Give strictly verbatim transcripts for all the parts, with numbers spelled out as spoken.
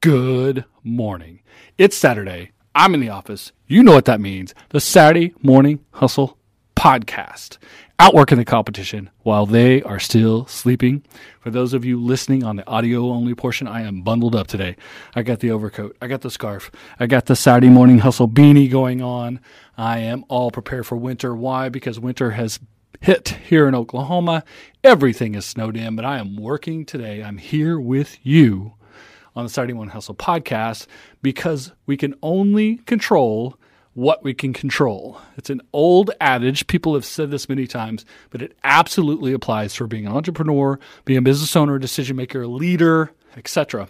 Good morning. It's Saturday. I'm in the office. You know what that means. The Saturday Morning Hustle Podcast. Outworking the competition while they are still sleeping. For those of you listening on the audio only portion, I am bundled up today. I got the overcoat. I got the scarf. I got the Saturday Morning Hustle beanie going on. I am all prepared for winter. Why? Because winter has hit here in Oklahoma. Everything is snowed in, but I am working today. I'm here with you on the Saturday Morning Hustle Podcast, because we can only control what we can control. It's an old adage. People have said this many times, but it absolutely applies for being an entrepreneur, being a business owner, decision maker, leader, et cetera,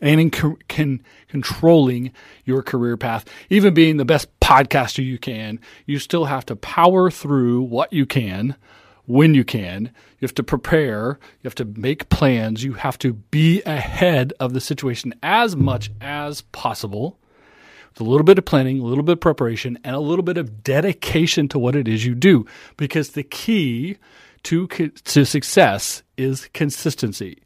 and in co- can controlling your career path. Even being the best podcaster you can, you still have to power through what you can when you can. You have to prepare, you have to make plans, you have to be ahead of the situation as much as possible with a little bit of planning, a little bit of preparation, and a little bit of dedication to what it is you do. Because the key to, to success is consistency.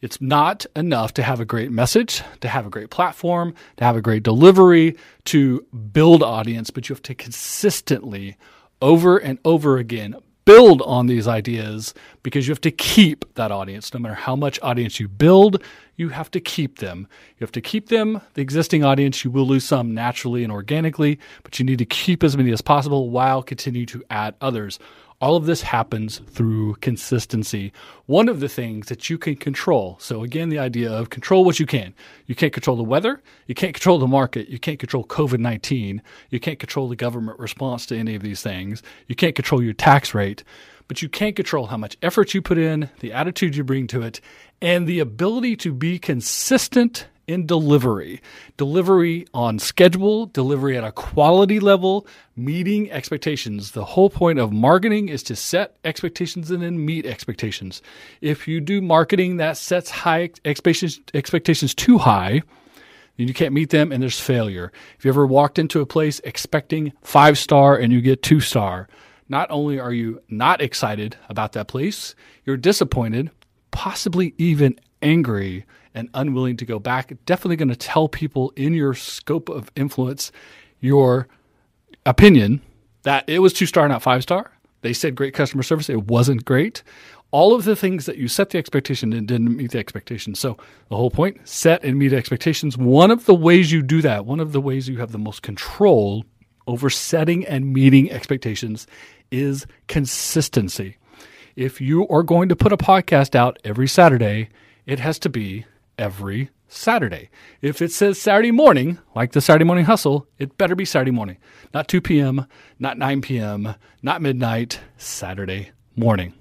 It's not enough to have a great message, to have a great platform, to have a great delivery, to build audience, but you have to consistently, over and over again, build on these ideas, because you have to keep that audience. No matter how much audience you build, you have to keep them. You have to keep them. The existing audience, you will lose some naturally and organically, but you need to keep as many as possible while continue to add others. All of this happens through consistency. One of the things that you can control. So again, the idea of control what you can. You can't control the weather. You can't control the market. You can't control covid nineteen. You can't control the government response to any of these things. You can't control your tax rate. But you can control how much effort you put in, the attitude you bring to it, and the ability to be consistent in delivery, delivery on schedule, delivery at a quality level, meeting expectations. The whole point of marketing is to set expectations and then meet expectations. If you do marketing that sets high expectations, expectations too high, then you can't meet them and there's failure. If you ever walked into a place expecting five star and you get two star, not only are you not excited about that place, you're disappointed, possibly even angry and unwilling to go back. Definitely going to tell people in your scope of influence, your opinion, that it was two-star, not five-star. They said great customer service. It wasn't great. All of the things that you set the expectation and didn't meet the expectation. So the whole point, set and meet expectations. One of the ways you do that, one of the ways you have the most control over setting and meeting expectations is consistency. If you are going to put a podcast out every Saturday, it has to be every Saturday. If it says Saturday morning, like the Saturday Morning Hustle, it better be Saturday morning. Not two p.m., not nine p.m., not midnight, Saturday morning.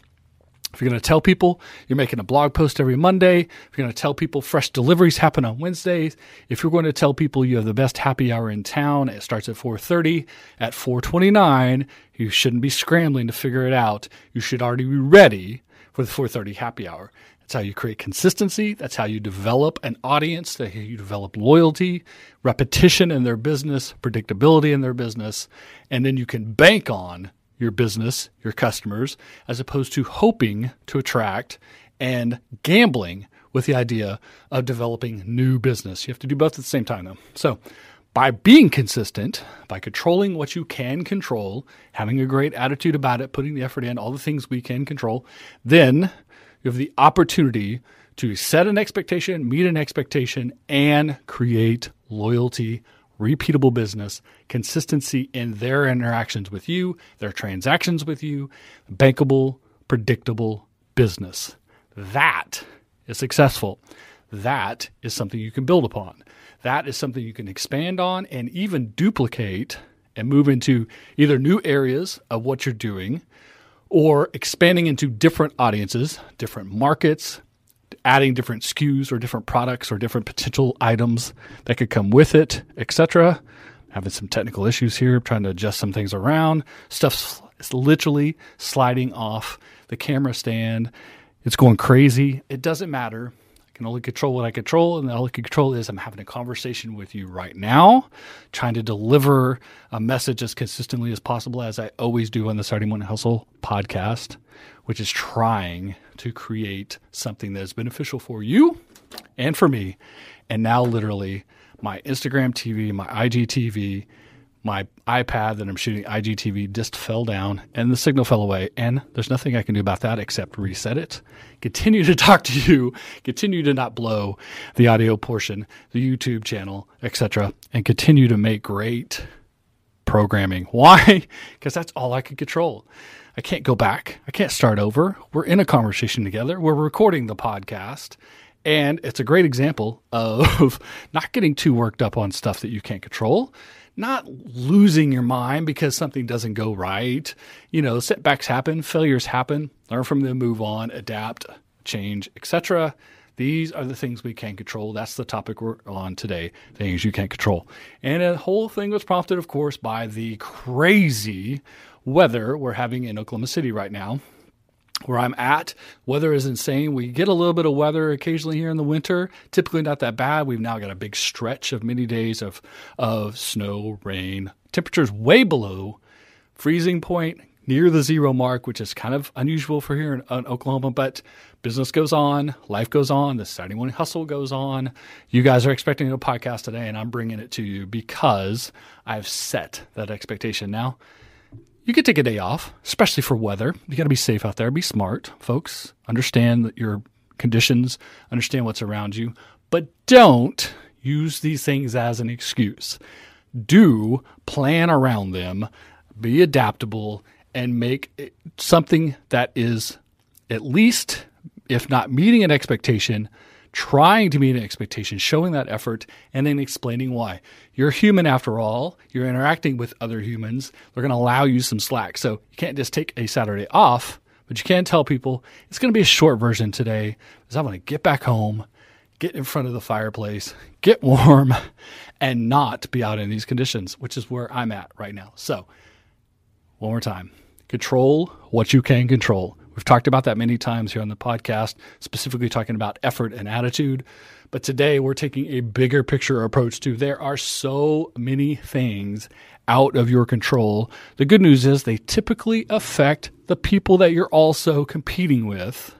If you're going to tell people you're making a blog post every Monday, if you're going to tell people fresh deliveries happen on Wednesdays, if you're going to tell people you have the best happy hour in town, it starts at four thirty, at four twenty-nine, you shouldn't be scrambling to figure it out. You should already be ready for the four thirty happy hour. That's how you create consistency. That's how you develop an audience. That's how you develop loyalty, repetition in their business, predictability in their business. And then you can bank on your business, your customers, as opposed to hoping to attract and gambling with the idea of developing new business. You have to do both at the same time, though. So by being consistent, by controlling what you can control, having a great attitude about it, putting the effort in, all the things we can control, then you have the opportunity to set an expectation, meet an expectation, and create loyalty, repeatable business, consistency in their interactions with you, their transactions with you, bankable, predictable business. That is successful. That is something you can build upon. That is something you can expand on and even duplicate and move into either new areas of what you're doing, or expanding into different audiences, different markets, adding different S K Us or different products or different potential items that could come with it, et cetera. Having some technical issues here, trying to adjust some things around. Stuff's literally sliding off the camera stand. It's going crazy. It doesn't matter. I can only control what I control, and all I can control is I'm having a conversation with you right now, trying to deliver a message as consistently as possible, as I always do on the Saturday Morning Hustle Podcast, which is trying to create something that is beneficial for you and for me. And now literally my Instagram T V, my I G T V, my iPad that I'm shooting I G T V just fell down and the signal fell away. And there's nothing I can do about that except reset it, continue to talk to you, continue to not blow the audio portion, the YouTube channel, et cetera, and continue to make great programming. Why? Because that's all I can control. I can't go back. I can't start over. We're in a conversation together. We're recording the podcast. And it's a great example of not getting too worked up on stuff that you can't control, not losing your mind because something doesn't go right. You know, setbacks happen, failures happen, learn from them, move on, adapt, change, et cetera. These are the things we can control. That's the topic we're on today, things you can't control. And the whole thing was prompted, of course, by the crazy weather we're having in Oklahoma City right now. Where I'm at, weather is insane. We get a little bit of weather occasionally here in the winter, typically not that bad. We've now got a big stretch of many days of of snow, rain, temperatures way below freezing point, near the zero mark, which is kind of unusual for here in, in Oklahoma, but business goes on, life goes on, the Saturday morning hustle goes on. You guys are expecting a podcast today, and I'm bringing it to you because I've set that expectation now. You could take a day off, especially for weather. You got to be safe out there. Be smart, folks. Understand that your conditions, understand what's around you, but don't use these things as an excuse. Do plan around them, be adaptable, and make it something that is at least, if not meeting an expectation, trying to meet an expectation, showing that effort, and then explaining why. You're human after all. You're interacting with other humans. They're going to allow you some slack. So you can't just take a Saturday off, but you can tell people it's going to be a short version today because I'm going to get back home, get in front of the fireplace, get warm, and not be out in these conditions, which is where I'm at right now. So one more time, control what you can control. We've talked about that many times here on the podcast, specifically talking about effort and attitude. But today we're taking a bigger picture approach to there are so many things out of your control. The good news is they typically affect the people that you're also competing with.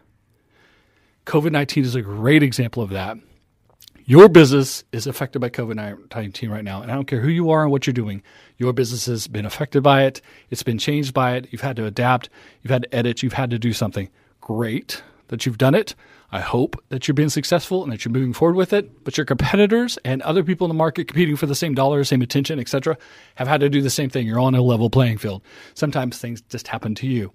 COVID nineteen is a great example of that. Your business is affected by COVID nineteen right now, and I don't care who you are and what you're doing. Your business has been affected by it. It's been changed by it. You've had to adapt. You've had to edit. You've had to do something. Great that you've done it. I hope that you're being successful and that you're moving forward with it, but your competitors and other people in the market competing for the same dollar, same attention, et cetera, have had to do the same thing. You're on a level playing field. Sometimes things just happen to you.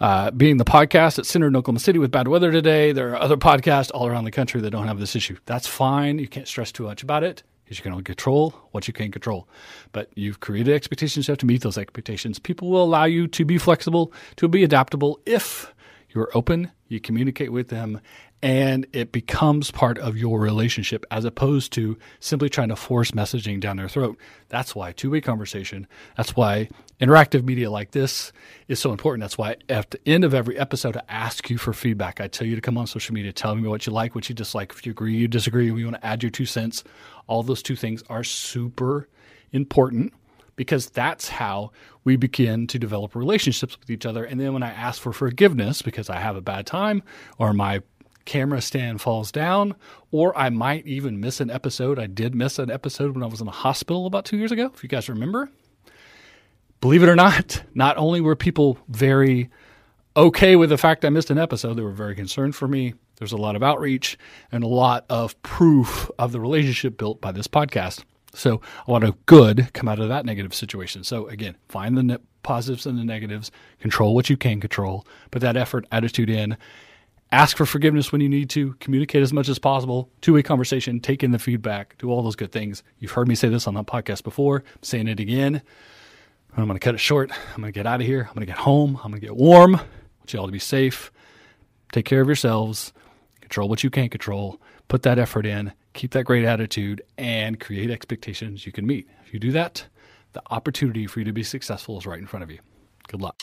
Uh, being the podcast that's centered in Oklahoma City with bad weather today, there are other podcasts all around the country that don't have this issue. That's fine. You can't stress too much about it because you can only control what you can control. But you've created expectations. You have to meet those expectations. People will allow you to be flexible, to be adaptable if you're open, you communicate with them, and it becomes part of your relationship as opposed to simply trying to force messaging down their throat. That's why two-way conversation, that's why interactive media like this is so important. That's why at the end of every episode, I ask you for feedback. I tell you to come on social media, tell me what you like, what you dislike, if you agree, you disagree, we want to add your two cents. All those two things are super important because that's how we begin to develop relationships with each other. And then when I ask for forgiveness because I have a bad time or my camera stand falls down, or I might even miss an episode. I did miss an episode when I was in the hospital about two years ago, if you guys remember. Believe it or not, not only were people very okay with the fact I missed an episode, they were very concerned for me. There's a lot of outreach and a lot of proof of the relationship built by this podcast. So a lot of good come out of that negative situation. So again, find the positives and the negatives, control what you can control, put that effort, attitude in. Ask for forgiveness when you need to, communicate as much as possible, two-way conversation, take in the feedback, do all those good things. You've heard me say this on the podcast before, I'm saying it again. I'm going to cut it short. I'm going to get out of here. I'm going to get home. I'm going to get warm. I want you all to be safe. Take care of yourselves. Control what you can't control. Put that effort in. Keep that great attitude and create expectations you can meet. If you do that, the opportunity for you to be successful is right in front of you. Good luck.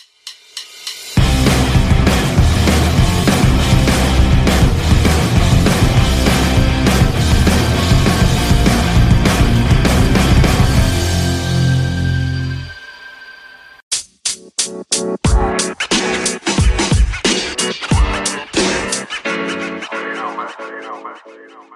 You know,